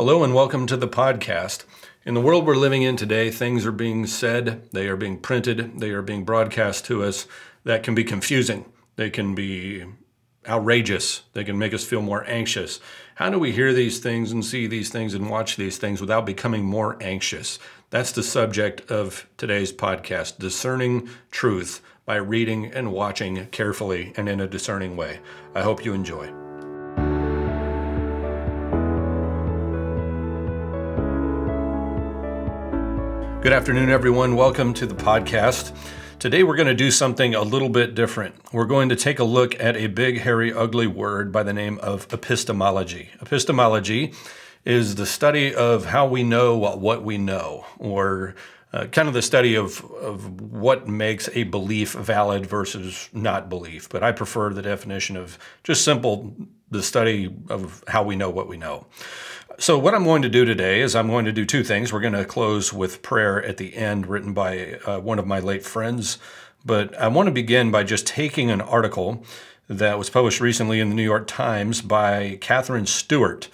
Hello and welcome to the podcast. In the world we're living in today, things are being said, they are being printed, they are being broadcast to us that can be confusing. They can be outrageous. They can make us feel more anxious. How do we hear these things and see these things and watch these things without becoming more anxious? That's the subject of today's podcast, Discerning Truth by Reading and Watching Carefully and in a Discerning Way. I hope you enjoy. Good afternoon, everyone. Welcome to the podcast. Today, we're going to do something a little bit different. We're going to take a look at a big, hairy, ugly word by the name of epistemology. Epistemology is the study of how we know what we know, or kind of the study of what makes a belief valid versus not belief. But I prefer the definition of just simple, the study of how we know what we know. So what I'm going to do today is I'm going to do two things. We're going to close with prayer at the end, written by one of my late friends. But I want to begin by just taking an article that was published recently in the New York Times by Catherine Stewart.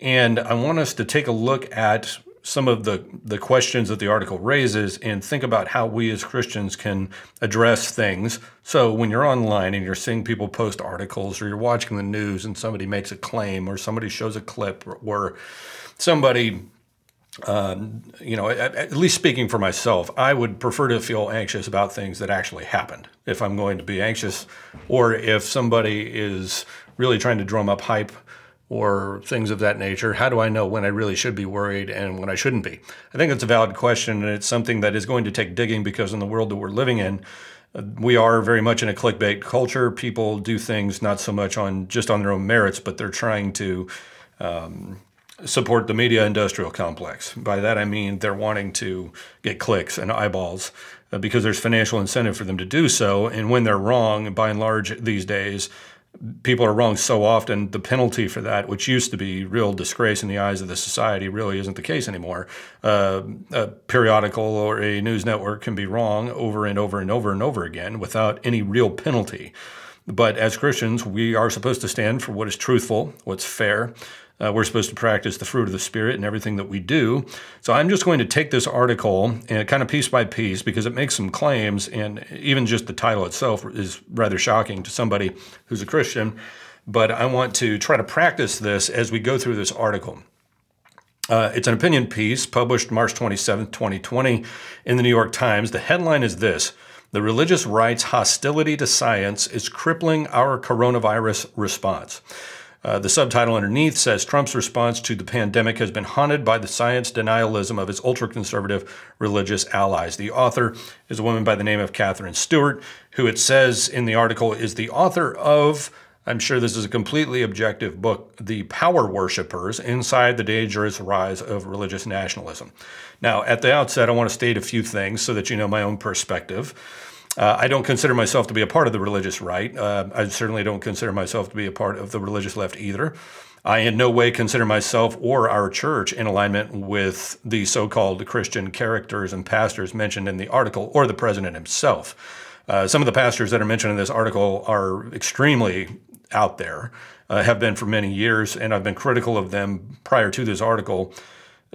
And I want us to take a look at some of the questions that the article raises and think about how we as Christians can address things. So when you're online and you're seeing people post articles, or you're watching the news and somebody makes a claim, or somebody shows a clip, or somebody, at least speaking for myself, I would prefer to feel anxious about things that actually happened if I'm going to be anxious, or if somebody is really trying to drum up hype or things of that nature. How do I know when I really should be worried and when I shouldn't be? I think it's a valid question, and it's something that is going to take digging, because in the world that we're living in, we are very much in a clickbait culture. People do things not so much on their own merits, but they're trying to support the media industrial complex. By that I mean they're wanting to get clicks and eyeballs because there's financial incentive for them to do so, and when they're wrong, by and large these days, people are wrong so often, the penalty for that, which used to be real disgrace in the eyes of the society, really isn't the case anymore. A periodical or a news network can be wrong over and over and over and over again without any real penalty. But as Christians, we are supposed to stand for what is truthful, what's fair. We're supposed to practice the fruit of the Spirit in everything that we do. So I'm just going to take this article and kind of piece by piece, because it makes some claims, and even just the title itself is rather shocking to somebody who's a Christian. But I want to try to practice this as we go through this article. It's an opinion piece published March 27th, 2020 in the New York Times. The headline is this: "The religious right's hostility to science is crippling our coronavirus response." The subtitle underneath says, "Trump's response to the pandemic has been haunted by the science denialism of his ultra-conservative religious allies." The author is a woman by the name of Catherine Stewart, who, it says in the article, is the author of, I'm sure this is a completely objective book, "The Power Worshippers: Inside the Dangerous Rise of Religious Nationalism." Now, at the outset, I want to state a few things so that you know my own perspective. I don't consider myself to be a part of the religious right. I certainly don't consider myself to be a part of the religious left either. I in no way consider myself or our church in alignment with the so-called Christian characters and pastors mentioned in the article, or the president himself. Some of the pastors that are mentioned in this article are extremely out there, have been for many years, and I've been critical of them prior to this article.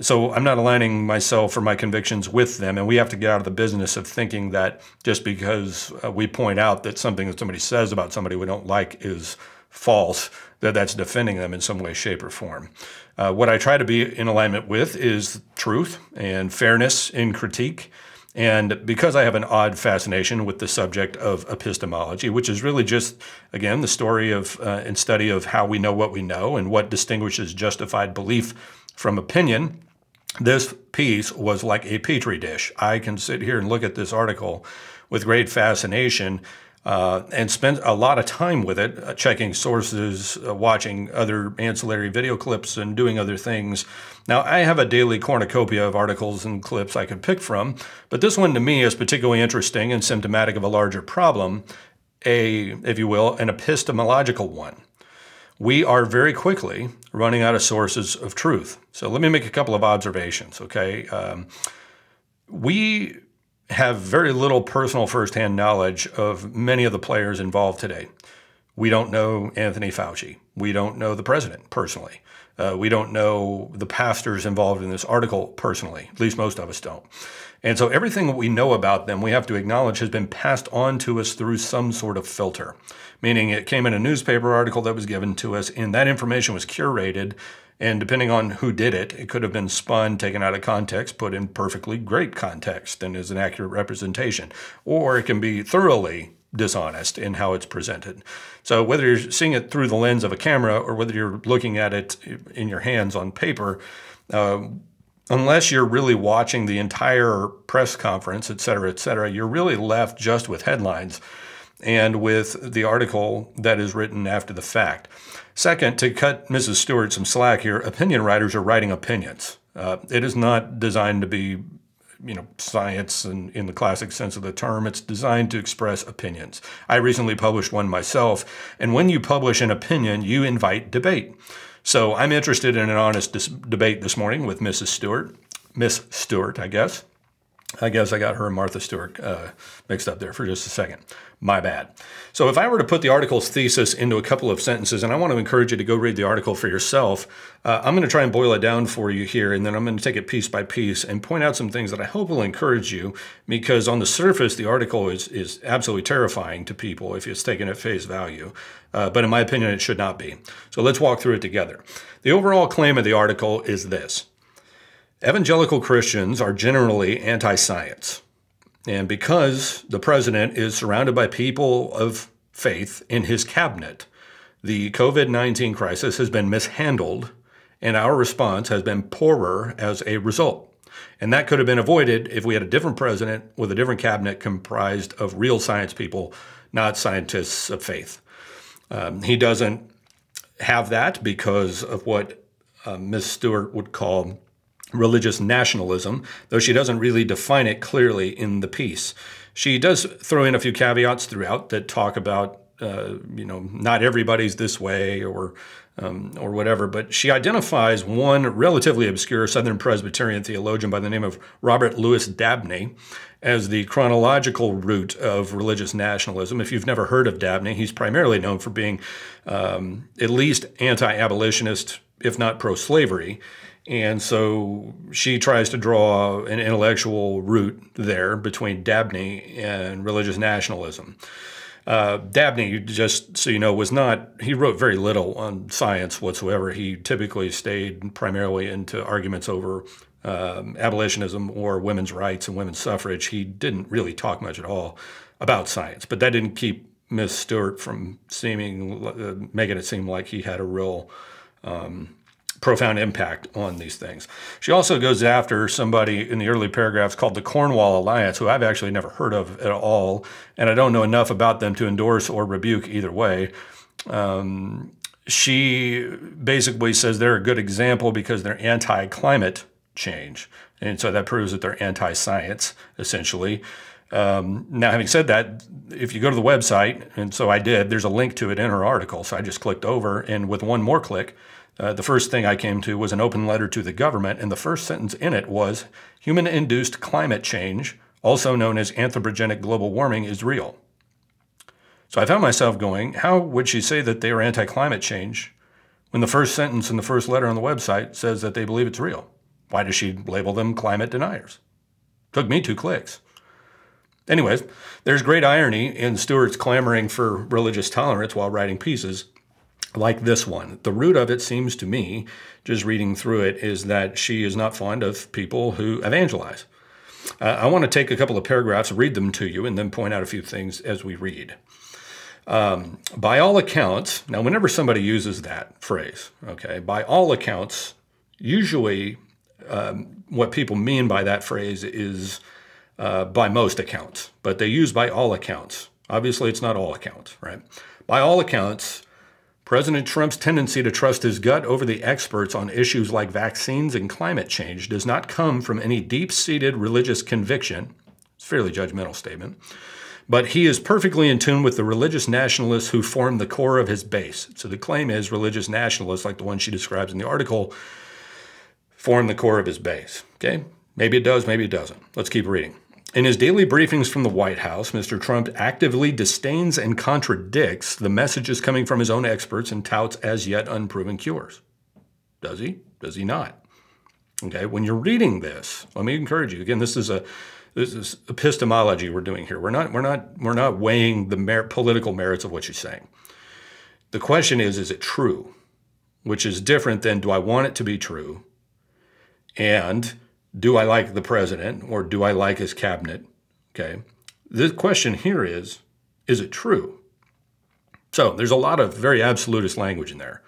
So I'm not aligning myself or my convictions with them, and we have to get out of the business of thinking that just because we point out that something that somebody says about somebody we don't like is false, that that's defending them in some way, shape, or form. What I try to be in alignment with is truth and fairness in critique, and because I have an odd fascination with the subject of epistemology, which is really just, again, the story of and study of how we know what we know and what distinguishes justified belief from opinion, this piece was like a petri dish. I can sit here and look at this article with great fascination and spend a lot of time with it, checking sources, watching other ancillary video clips, and doing other things. Now, I have a daily cornucopia of articles and clips I could pick from, but this one to me is particularly interesting and symptomatic of a larger problem, if you will, an epistemological one. We are very quickly running out of sources of truth. So let me make a couple of observations, okay? We have very little personal firsthand knowledge of many of the players involved today. We don't know Anthony Fauci. We don't know the president personally. We don't know the pastors involved in this article personally, at least most of us don't. And so everything that we know about them, we have to acknowledge, has been passed on to us through some sort of filter, meaning it came in a newspaper article that was given to us, and that information was curated. And depending on who did it, it could have been spun, taken out of context, put in perfectly great context and is an accurate representation. Or it can be thoroughly dishonest in how it's presented. So whether you're seeing it through the lens of a camera or whether you're looking at it in your hands on paper, unless you're really watching the entire press conference, et cetera, you're really left just with headlines and with the article that is written after the fact. Second, to cut Mrs. Stewart some slack here, opinion writers are writing opinions. It is not designed to be, science in the classic sense of the term. It's designed to express opinions. I recently published one myself, and when you publish an opinion, you invite debate. So I'm interested in an honest debate this morning with Mrs. Stewart, Miss Stewart, I guess. I got her and Martha Stewart mixed up there for just a second. My bad. So if I were to put the article's thesis into a couple of sentences, and I want to encourage you to go read the article for yourself, I'm going to try and boil it down for you here, and then I'm going to take it piece by piece and point out some things that I hope will encourage you, because on the surface, the article is absolutely terrifying to people if it's taken at face value. But in my opinion, it should not be. So let's walk through it together. The overall claim of the article is this. Evangelical Christians are generally anti-science, and because the president is surrounded by people of faith in his cabinet, the COVID-19 crisis has been mishandled, and our response has been poorer as a result. And that could have been avoided if we had a different president with a different cabinet comprised of real science people, not scientists of faith. He doesn't have that because of what Ms. Stewart would call religious nationalism, though she doesn't really define it clearly in the piece. She does throw in a few caveats throughout that talk about, not everybody's this way or whatever, but she identifies one relatively obscure Southern Presbyterian theologian by the name of Robert Louis Dabney as the chronological root of religious nationalism. If you've never heard of Dabney, he's primarily known for being at least anti-abolitionist, if not pro-slavery. And so she tries to draw an intellectual route there between Dabney and religious nationalism. Dabney, just so you know, he wrote very little on science whatsoever. He typically stayed primarily into arguments over abolitionism or women's rights and women's suffrage. He didn't really talk much at all about science, but that didn't keep Ms. Stewart from making it seem like he had a real profound impact on these things. She also goes after somebody in the early paragraphs called the Cornwall Alliance, who I've actually never heard of at all, and I don't know enough about them to endorse or rebuke either way. She basically says they're a good example because they're anti-climate change, and so that proves that they're anti-science, essentially. Now, having said that, if you go to the website, and so I did, there's a link to it in her article, so I just clicked over, and with one more click, the first thing I came to was an open letter to the government, and the first sentence in it was, human-induced climate change, also known as anthropogenic global warming, is real. So I found myself going, how would she say that they are anti-climate change when the first sentence in the first letter on the website says that they believe it's real? Why does she label them climate deniers? Took me 2 clicks. Anyways, there's great irony in Stewart's clamoring for religious tolerance while writing pieces like this one. The root of it seems to me, just reading through it, is that she is not fond of people who evangelize. I want to take a couple of paragraphs, read them to you, and then point out a few things as we read. By all accounts, now whenever somebody uses that phrase, okay, by all accounts, usually what people mean by that phrase is by most accounts, but they use by all accounts. Obviously, it's not all accounts, right? By all accounts, President Trump's tendency to trust his gut over the experts on issues like vaccines and climate change does not come from any deep-seated religious conviction. It's a fairly judgmental statement. But he is perfectly in tune with the religious nationalists who form the core of his base. So the claim is religious nationalists, like the one she describes in the article, form the core of his base. Okay? Maybe it does, maybe it doesn't. Let's keep reading. In his daily briefings from the White House, Mr. Trump actively disdains and contradicts the messages coming from his own experts and touts as yet unproven cures. Does he? Does he not? Okay, when you're reading this, let me encourage you. Again, this is epistemology we're doing here. We're not weighing the political merits of what you're saying. The question is it true? Which is different than, do I want it to be true? And do I like the president, or do I like his cabinet? Okay. The question here is it true? So there's a lot of very absolutist language in there.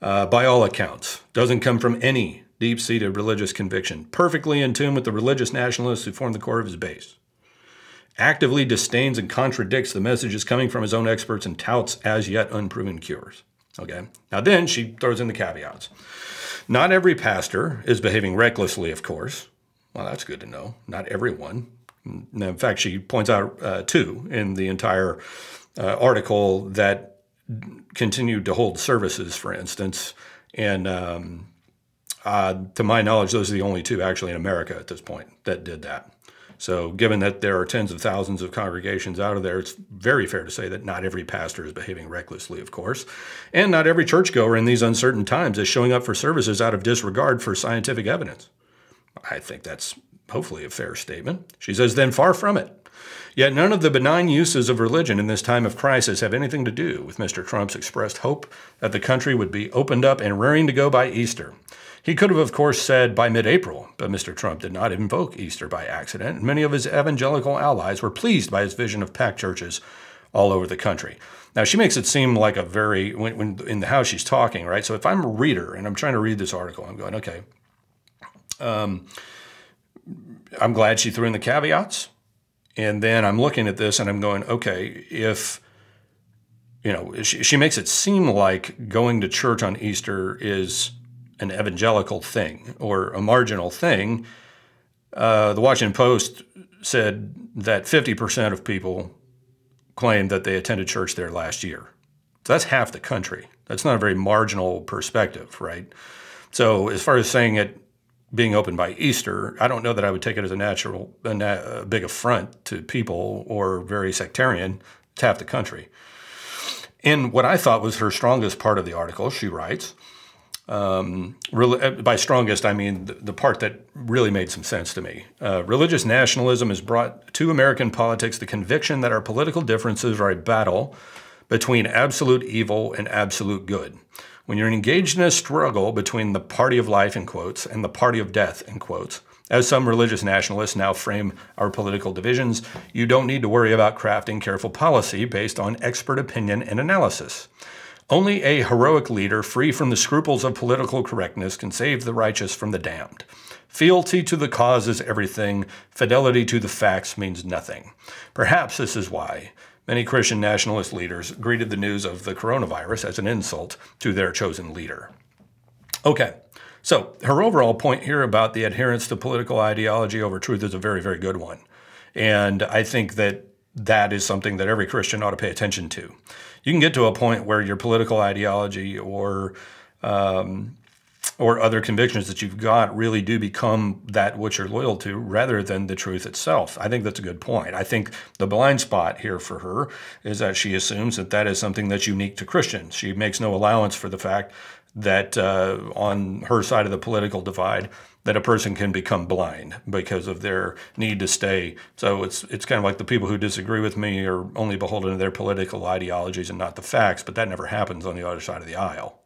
By all accounts, doesn't come from any deep-seated religious conviction, perfectly in tune with the religious nationalists who form the core of his base. Actively disdains and contradicts the messages coming from his own experts and touts as yet unproven cures. Okay. Now then she throws in the caveats. Not every pastor is behaving recklessly, of course. Well, that's good to know. Not everyone. In fact, she points out two in the entire article that continued to hold services, for instance, and to my knowledge, those are the only two actually in America at this point that did that. So given that there are tens of thousands of congregations out of there, it's very fair to say that not every pastor is behaving recklessly, of course. And not every churchgoer in these uncertain times is showing up for services out of disregard for scientific evidence. I think that's hopefully a fair statement. She says, then far from it. Yet none of the benign uses of religion in this time of crisis have anything to do with Mr. Trump's expressed hope that the country would be opened up and raring to go by Easter. He could have, of course, said by mid-April, but Mr. Trump did not invoke Easter by accident, and many of his evangelical allies were pleased by his vision of packed churches all over the country. Now, she makes it seem like a very, in how she's talking, right? So if I'm a reader and I'm trying to read this article, I'm going, okay, I'm glad she threw in the caveats. And then I'm looking at this and I'm going, okay, if, you know, she makes it seem like going to church on Easter is an evangelical thing or a marginal thing. The Washington Post said that 50% of people claimed that they attended church there last year. So that's half the country. That's not a very marginal perspective, right? So as far as saying it being open by Easter, I don't know that I would take it as a big affront to people or very sectarian. It's half the country. In what I thought was her strongest part of the article, she writes, by strongest, I mean the part that really made some sense to me. Religious nationalism has brought to American politics the conviction that our political differences are a battle between absolute evil and absolute good. When you're engaged in a struggle between the party of life, in quotes, and the party of death, in quotes, as some religious nationalists now frame our political divisions, you don't need to worry about crafting careful policy based on expert opinion and analysis. Only a heroic leader free from the scruples of political correctness can save the righteous from the damned. Fealty to the cause is everything. Fidelity to the facts means nothing. Perhaps this is why many Christian nationalist leaders greeted the news of the coronavirus as an insult to their chosen leader. Okay, so her overall point here about the adherence to political ideology over truth is a very, very good one. And I think that that is something that every Christian ought to pay attention to. You can get to a point where your political ideology or other convictions that you've got really do become that which you're loyal to rather than the truth itself. I think that's a good point. I think the blind spot here for her is that she assumes that that is something that's unique to Christians. She makes no allowance for the fact that on her side of the political divide, that a person can become blind because of their need to stay. So it's kind of like the people who disagree with me are only beholden to their political ideologies and not the facts, but that never happens on the other side of the aisle.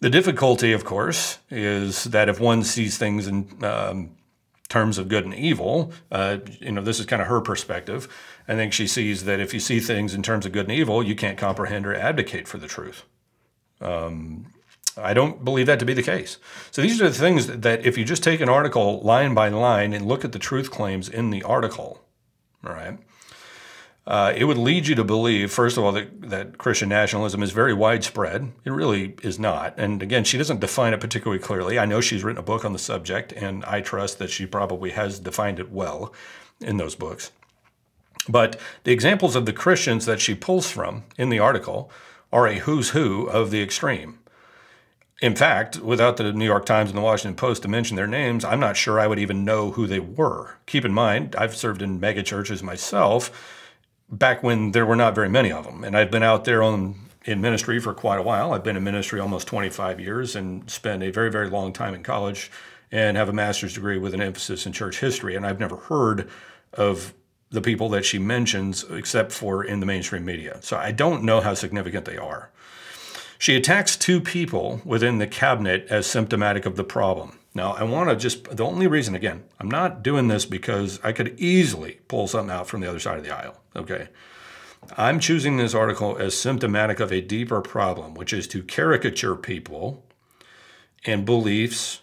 The difficulty, of course, is that if one sees things in terms of good and evil, this is kind of her perspective. I think she sees that if you see things in terms of good and evil, you can't comprehend or advocate for the truth. I don't believe that to be the case. So these are the things that if you just take an article line by line and look at the truth claims in the article, all right, it would lead you to believe, first of all, that Christian nationalism is very widespread. It really is not. And again, she doesn't define it particularly clearly. I know she's written a book on the subject, and I trust that she probably has defined it well in those books. But the examples of the Christians that she pulls from in the article are a who's who of the extreme. In fact, without the New York Times and the Washington Post to mention their names, I'm not sure I would even know who they were. Keep in mind, I've served in mega churches myself back when there were not very many of them. And I've been out there on in ministry for quite a while. I've been in ministry almost 25 years and spent a very, very long time in college and have a master's degree with an emphasis in church history. And I've never heard of the people that she mentions except for in the mainstream media. So I don't know how significant they are. She attacks two people within the cabinet as symptomatic of the problem. Now, I want to just, the only reason, again, I'm not doing this because I could easily pull something out from the other side of the aisle, okay? I'm choosing this article as symptomatic of a deeper problem, which is to caricature people and beliefs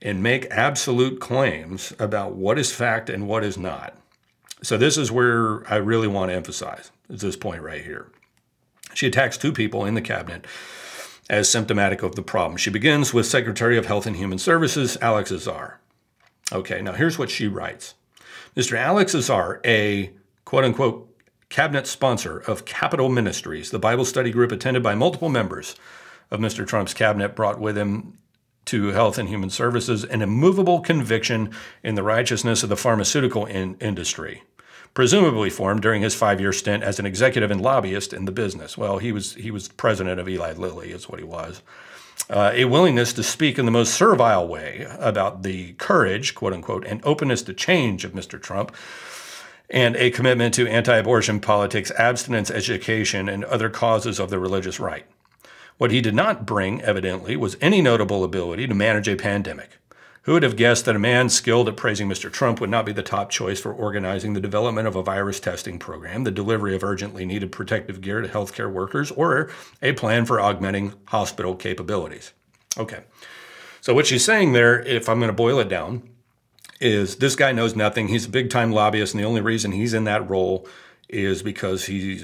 and make absolute claims about what is fact and what is not. So this is where I really want to emphasize, is this point right here. She attacks two people in the cabinet as symptomatic of the problem. She begins with Secretary of Health and Human Services, Alex Azar. Okay, now here's what she writes. Mr. Alex Azar, a quote-unquote cabinet sponsor of Capital Ministries, the Bible study group attended by multiple members of Mr. Trump's cabinet, brought with him to Health and Human Services an immovable conviction in the righteousness of the pharmaceutical industry, presumably formed during his 5-year stint as an executive and lobbyist in the business. Well, he was president of Eli Lilly, is what he was. A willingness to speak in the most servile way about the courage, quote unquote, and openness to change of Mr. Trump, and a commitment to anti-abortion politics, abstinence, education, and other causes of the religious right. What he did not bring, evidently, was any notable ability to manage a pandemic. Who would have guessed that a man skilled at praising Mr. Trump would not be the top choice for organizing the development of a virus testing program, the delivery of urgently needed protective gear to healthcare workers, or a plan for augmenting hospital capabilities? Okay. So what she's saying there, if I'm going to boil it down, is this guy knows nothing. He's a big-time lobbyist, and the only reason he's in that role is because he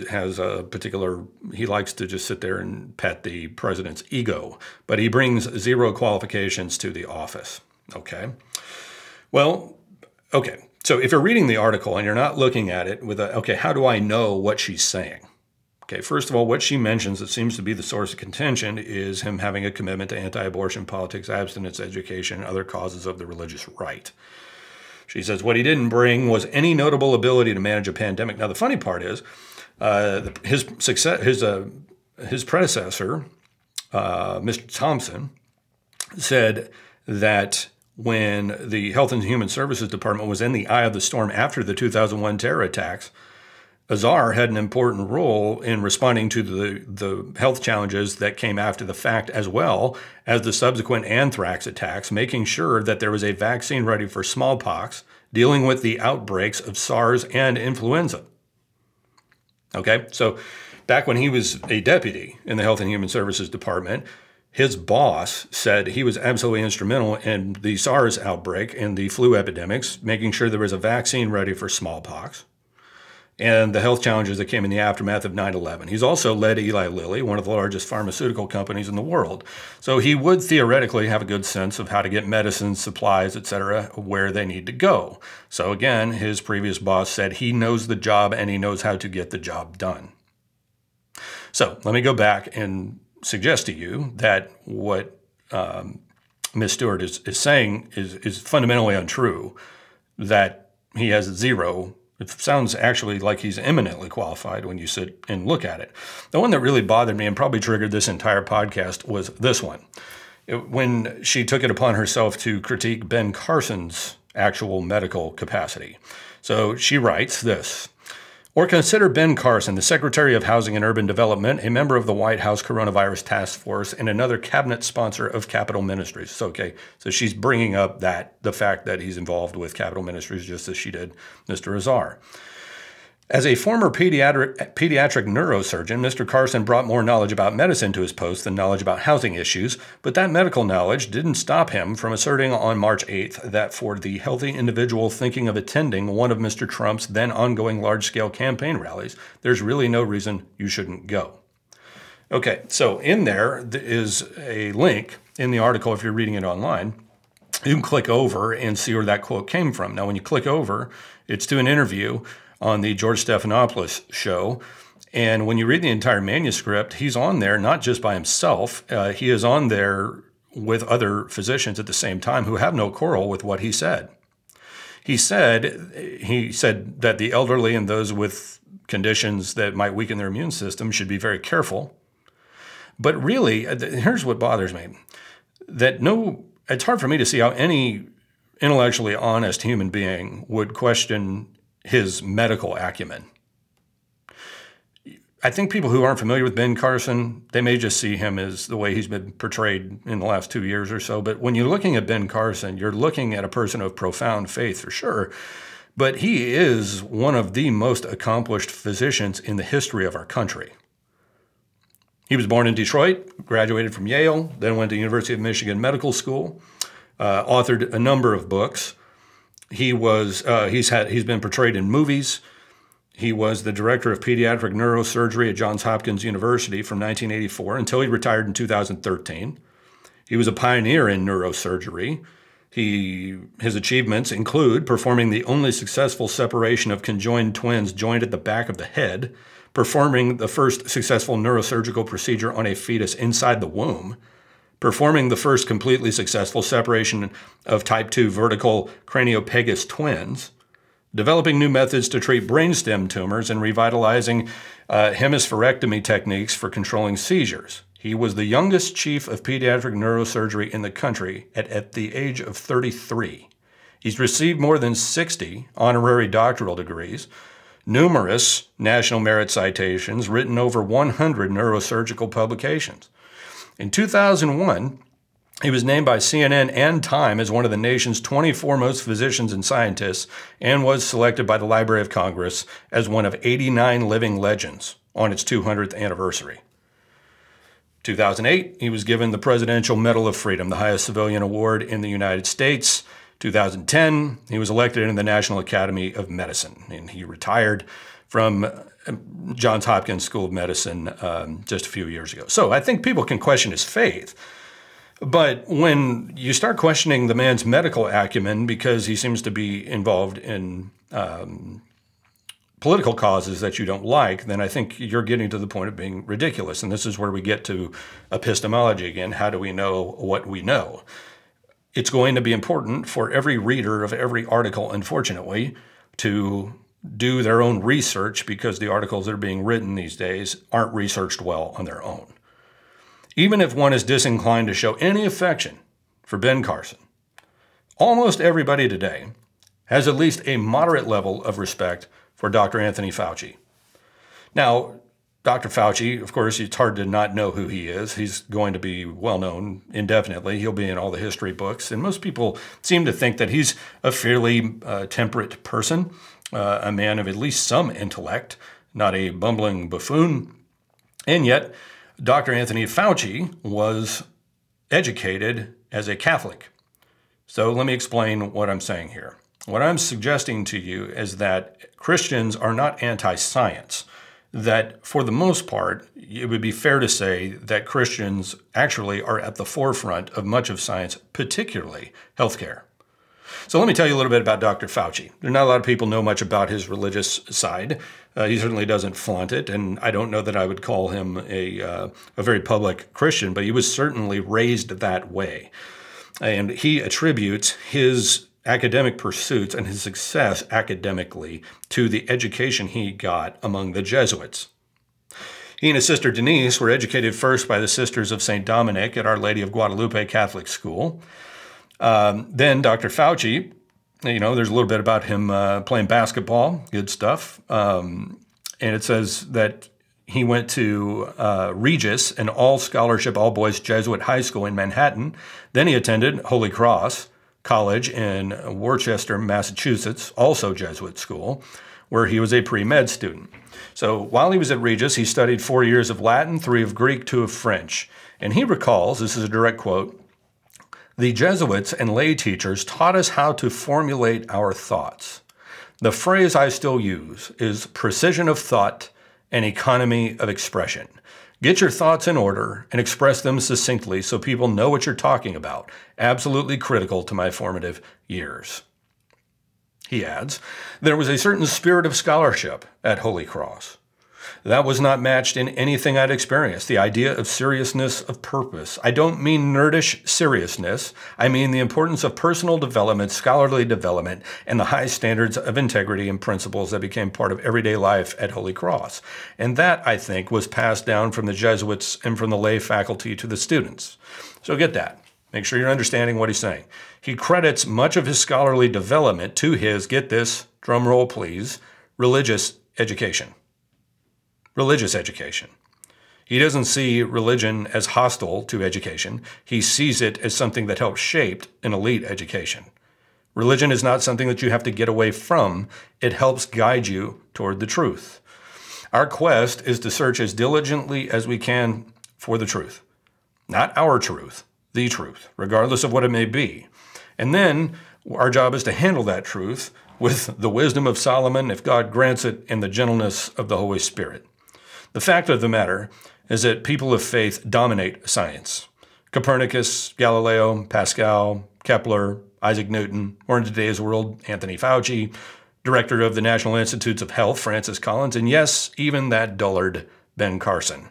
likes to just sit there and pet the president's ego, but he brings zero qualifications to the office. Okay. Well, okay. So if you're reading the article and you're not looking at it with how do I know what she's saying? Okay. First of all, what she mentions that seems to be the source of contention is him having a commitment to anti-abortion politics, abstinence, education, and other causes of the religious right. She says what he didn't bring was any notable ability to manage a pandemic. Now, the funny part is his predecessor, Mr. Thompson, said that when the Health and Human Services Department was in the eye of the storm after the 2001 terror attacks, Azar had an important role in responding to the health challenges that came after the fact, as well as the subsequent anthrax attacks, making sure that there was a vaccine ready for smallpox, dealing with the outbreaks of SARS and influenza. Okay, so back when he was a deputy in the Health and Human Services Department, his boss said he was absolutely instrumental in the SARS outbreak and the flu epidemics, making sure there was a vaccine ready for smallpox and the health challenges that came in the aftermath of 9/11. He's also led Eli Lilly, one of the largest pharmaceutical companies in the world. So he would theoretically have a good sense of how to get medicines, supplies, et cetera, where they need to go. So again, his previous boss said he knows the job and he knows how to get the job done. So let me go back and suggest to you that what Ms. Stewart is saying is fundamentally untrue, that he has zero. It sounds actually like he's eminently qualified when you sit and look at it. The one that really bothered me and probably triggered this entire podcast was this one. When she took it upon herself to critique Ben Carson's actual medical capacity. So she writes this. Or consider Ben Carson, the Secretary of Housing and Urban Development, a member of the White House Coronavirus Task Force, and another cabinet sponsor of Capital Ministries. So, okay, so she's bringing up the fact that he's involved with Capital Ministries, just as she did Mr. Azar. As a former pediatric neurosurgeon, Mr. Carson brought more knowledge about medicine to his post than knowledge about housing issues, but that medical knowledge didn't stop him from asserting on March 8th that for the healthy individual thinking of attending one of Mr. Trump's then ongoing large-scale campaign rallies, there's really no reason you shouldn't go. Okay, so in there is a link in the article, if you're reading it online. You can click over and see where that quote came from. Now, when you click over, it's to an interview on the George Stephanopoulos show. And when you read the entire manuscript, he's on there not just by himself. He is on there with other physicians at the same time who have no quarrel with what he said. He said that the elderly and those with conditions that might weaken their immune system should be very careful. But really, here's what bothers me, that it's hard for me to see how any intellectually honest human being would question his medical acumen. I think people who aren't familiar with Ben Carson, they may just see him as the way he's been portrayed in the last 2 years or so. But when you're looking at Ben Carson, you're looking at a person of profound faith for sure. But he is one of the most accomplished physicians in the history of our country. He was born in Detroit, graduated from Yale, then went to the University of Michigan Medical School, authored a number of books. He's been portrayed in movies. He was the director of pediatric neurosurgery at Johns Hopkins University from 1984 until he retired in 2013. He was a pioneer in neurosurgery. His achievements include performing the only successful separation of conjoined twins joined at the back of the head, performing the first successful neurosurgical procedure on a fetus inside the womb, performing the first completely successful separation of type 2 vertical craniopagus twins, developing new methods to treat brainstem tumors and revitalizing hemispherectomy techniques for controlling seizures. He was the youngest chief of pediatric neurosurgery in the country at the age of 33. He's received more than 60 honorary doctoral degrees, numerous national merit citations, written over 100 neurosurgical publications. In 2001, he was named by CNN and Time as one of the nation's 20 foremost physicians and scientists and was selected by the Library of Congress as one of 89 living legends on its 200th anniversary. 2008, he was given the Presidential Medal of Freedom, the highest civilian award in the United States. 2010, he was elected in the National Academy of Medicine, and he retired from Johns Hopkins School of Medicine just a few years ago. So I think people can question his faith. But when you start questioning the man's medical acumen because he seems to be involved in political causes that you don't like, then I think you're getting to the point of being ridiculous. And this is where we get to epistemology again. How do we know what we know? It's going to be important for every reader of every article, unfortunately, to do their own research because the articles that are being written these days aren't researched well on their own. Even if one is disinclined to show any affection for Ben Carson, almost everybody today has at least a moderate level of respect for Dr. Anthony Fauci. Now, Dr. Fauci, of course, it's hard to not know who he is. He's going to be well known indefinitely. He'll be in all the history books. And most people seem to think that he's a fairly temperate person, a man of at least some intellect, not a bumbling buffoon. And yet, Dr. Anthony Fauci was educated as a Catholic. So let me explain what I'm saying here. What I'm suggesting to you is that Christians are not anti-science, that for the most part, it would be fair to say that Christians actually are at the forefront of much of science, particularly healthcare. So let me tell you a little bit about Dr. Fauci. There are not a lot of people know much about his religious side. He certainly doesn't flaunt it, and I don't know that I would call him a very public Christian, but he was certainly raised that way. And he attributes his academic pursuits and his success academically to the education he got among the Jesuits. He and his sister Denise were educated first by the Sisters of St. Dominic at Our Lady of Guadalupe Catholic School. Then Dr. Fauci, there's a little bit about him playing basketball, good stuff. And it says that he went to Regis, an all-scholarship, all-boys Jesuit high school in Manhattan. Then he attended Holy Cross College in Worcester, Massachusetts, also Jesuit school, where he was a pre-med student. So while he was at Regis, he studied 4 years of Latin, 3 of Greek, 2 of French. And he recalls, this is a direct quote, "The Jesuits and lay teachers taught us how to formulate our thoughts. The phrase I still use is precision of thought and economy of expression. Get your thoughts in order and express them succinctly so people know what you're talking about. Absolutely critical to my formative years." He adds, there was a certain spirit of scholarship at Holy Cross. That was not matched in anything I'd experienced. The idea of seriousness of purpose. I don't mean nerdish seriousness. I mean the importance of personal development, scholarly development, and the high standards of integrity and principles that became part of everyday life at Holy Cross. And that, I think, was passed down from the Jesuits and from the lay faculty to the students. So get that. Make sure you're understanding what he's saying. He credits much of his scholarly development to his, get this, drum roll please, religious education. Religious education. He doesn't see religion as hostile to education. He sees it as something that helps shape an elite education. Religion is not something that you have to get away from. It helps guide you toward the truth. Our quest is to search as diligently as we can for the truth. Not our truth. The truth, regardless of what it may be. And then our job is to handle that truth with the wisdom of Solomon, if God grants it, and the gentleness of the Holy Spirit. The fact of the matter is that people of faith dominate science. Copernicus, Galileo, Pascal, Kepler, Isaac Newton, or in today's world, Anthony Fauci, director of the National Institutes of Health, Francis Collins, and yes, even that dullard, Ben Carson.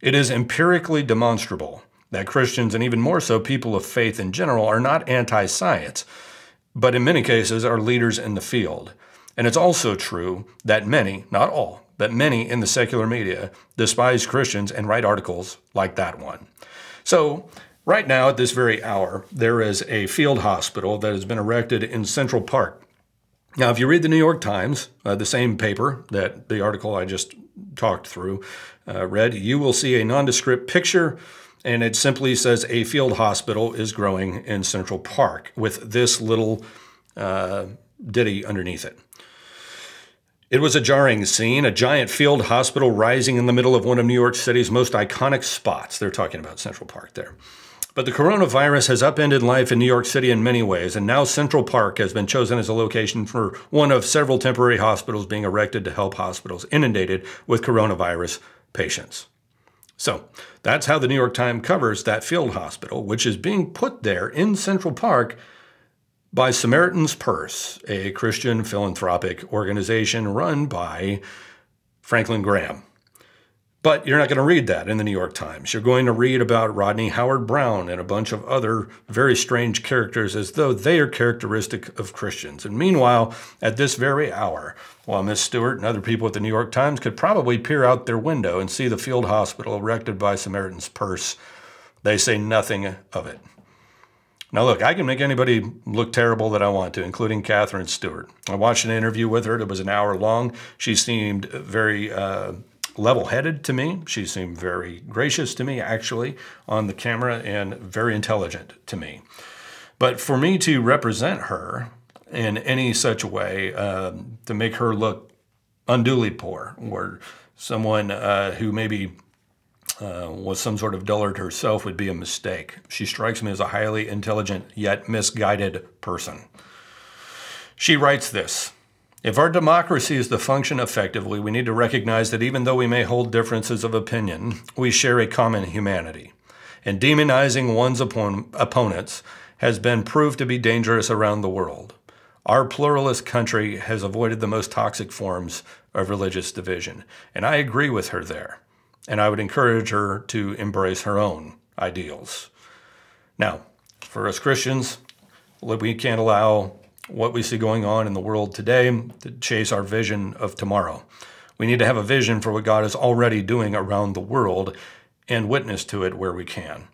It is empirically demonstrable that Christians, and even more so people of faith in general, are not anti-science, but in many cases are leaders in the field. And it's also true that many, not all, but many in the secular media despise Christians and write articles like that one. So right now at this very hour, there is a field hospital that has been erected in Central Park. Now, if you read the New York Times, the same paper that the article I just talked through read, you will see a nondescript picture. And it simply says a field hospital is growing in Central Park with this little ditty underneath it. It was a jarring scene, a giant field hospital rising in the middle of one of New York City's most iconic spots. They're talking about Central Park there. But the coronavirus has upended life in New York City in many ways, and now Central Park has been chosen as a location for one of several temporary hospitals being erected to help hospitals inundated with coronavirus patients. So that's how the New York Times covers that field hospital, which is being put there in Central Park by Samaritan's Purse, a Christian philanthropic organization run by Franklin Graham. But you're not going to read that in the New York Times. You're going to read about Rodney Howard Brown and a bunch of other very strange characters as though they are characteristic of Christians. And meanwhile, at this very hour, while Miss Stewart and other people at the New York Times could probably peer out their window and see the field hospital erected by Samaritan's Purse, they say nothing of it. Now look, I can make anybody look terrible that I want to, including Catherine Stewart. I watched an interview with her. It was an hour long. She seemed very level-headed to me. She seemed very gracious to me, actually, on the camera, and very intelligent to me. But for me to represent her in any such way, to make her look unduly poor, or someone who maybe was some sort of dullard herself, would be a mistake. She strikes me as a highly intelligent yet misguided person. She writes this: if our democracy is to function effectively, we need to recognize that even though we may hold differences of opinion, we share a common humanity. And demonizing one's opponents has been proved to be dangerous around the world. Our pluralist country has avoided the most toxic forms of religious division. And I agree with her there. And I would encourage her to embrace her own ideals. Now, for us Christians, we can't allow what we see going on in the world today to chase our vision of tomorrow. We need to have a vision for what God is already doing around the world and witness to it where we can.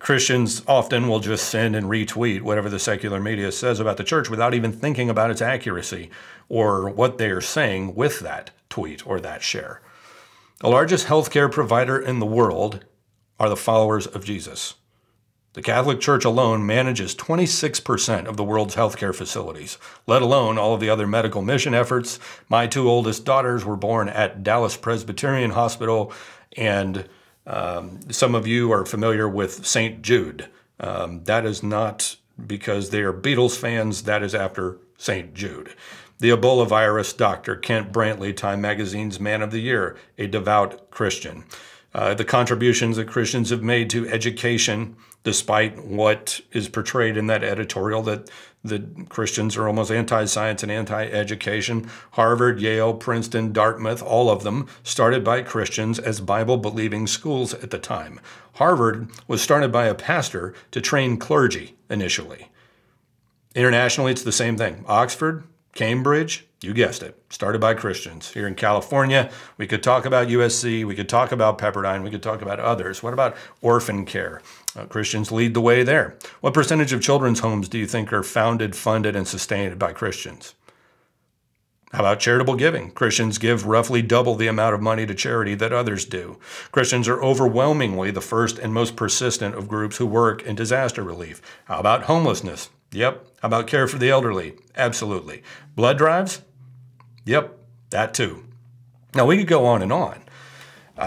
Christians often will just send and retweet whatever the secular media says about the church without even thinking about its accuracy or what they are saying with that tweet or that share. The largest healthcare provider in the world are the followers of Jesus. The Catholic Church alone manages 26% of the world's healthcare facilities, let alone all of the other medical mission efforts. My two oldest daughters were born at Dallas Presbyterian Hospital, and some of you are familiar with St. Jude. That is not because they are Beatles fans. That is after St. Jude. The Ebola virus doctor, Kent Brantley, Time Magazine's Man of the Year, a devout Christian. the contributions that Christians have made to education, despite what is portrayed in that editorial that the Christians are almost anti-science and anti-education. Harvard, Yale, Princeton, Dartmouth, all of them started by Christians as Bible-believing schools at the time. Harvard was started by a pastor to train clergy initially. Internationally, it's the same thing. Oxford, Cambridge, you guessed it, started by Christians. Here in California, we could talk about USC, we could talk about Pepperdine, we could talk about others. What about orphan care? Christians lead the way there. What percentage of children's homes do you think are founded, funded, and sustained by Christians? How about charitable giving? Christians give roughly double the amount of money to charity that others do. Christians are overwhelmingly the first and most persistent of groups who work in disaster relief. How about homelessness? Yep. How about care for the elderly? Absolutely. Blood drives? Yep, that too. Now, we could go on and on.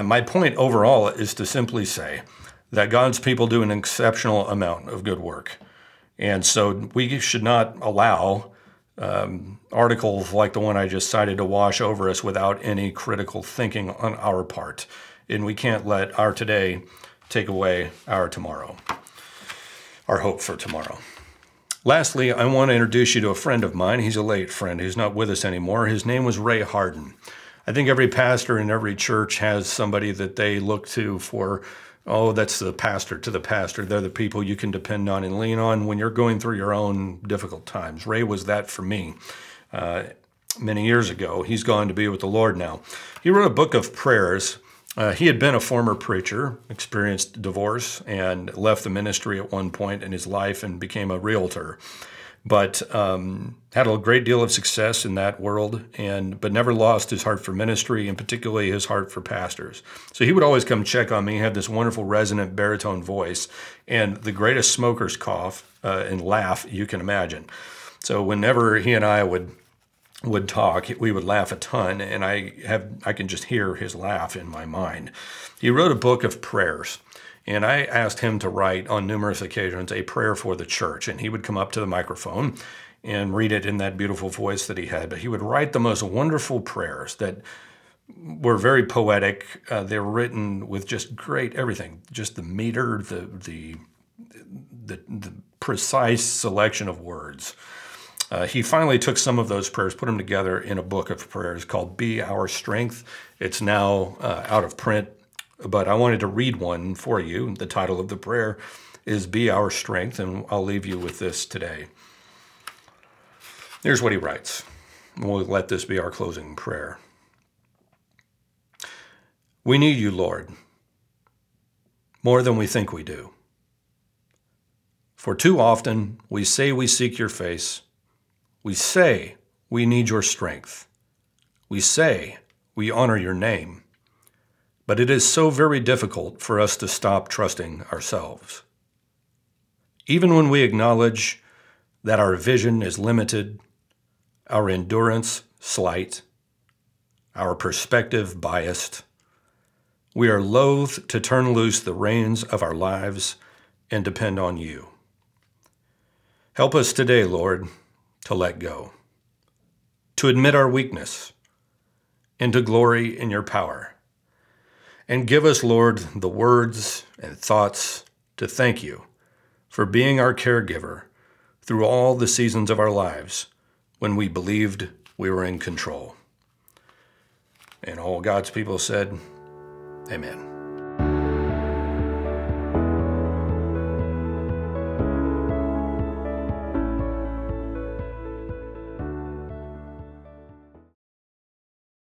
My point overall is to simply say that God's people do an exceptional amount of good work. And so we should not allow articles like the one I just cited to wash over us without any critical thinking on our part. And we can't let our today take away our tomorrow, our hope for tomorrow. Lastly, I want to introduce you to a friend of mine. He's a late friend who's not with us anymore. His name was Ray Harden. I think every pastor in every church has somebody that they look to for, oh, that's the pastor to the pastor. They're the people you can depend on and lean on when you're going through your own difficult times. Ray was that for me many years ago. He's gone to be with the Lord now. He wrote a book of prayers. He had been a former preacher, experienced divorce, and left the ministry at one point in his life and became a realtor, but had a great deal of success in that world, but never lost his heart for ministry and particularly his heart for pastors. So he would always come check on me. He had this wonderful resonant baritone voice and the greatest smoker's cough and laugh you can imagine. So whenever he and I would talk, we would laugh a ton, and I can just hear his laugh in my mind. He wrote a book of prayers, and I asked him to write on numerous occasions a prayer for the church, and he would come up to the microphone and read it in that beautiful voice that he had, but he would write the most wonderful prayers that were very poetic. They were written with just great everything, just the meter, the precise selection of words. He finally took some of those prayers, put them together in a book of prayers called Be Our Strength. It's now out of print, but I wanted to read one for you. The title of the prayer is Be Our Strength, and I'll leave you with this today. Here's what he writes. We'll let this be our closing prayer. We need you, Lord, more than we think we do. For too often we say we seek your face. We say we need your strength. We say we honor your name. But it is so very difficult for us to stop trusting ourselves. Even when we acknowledge that our vision is limited, our endurance slight, our perspective biased, we are loath to turn loose the reins of our lives and depend on you. Help us today, Lord, to let go, to admit our weakness, and to glory in your power. And give us, Lord, the words and thoughts to thank you for being our caregiver through all the seasons of our lives when we believed we were in control. And all God's people said, Amen.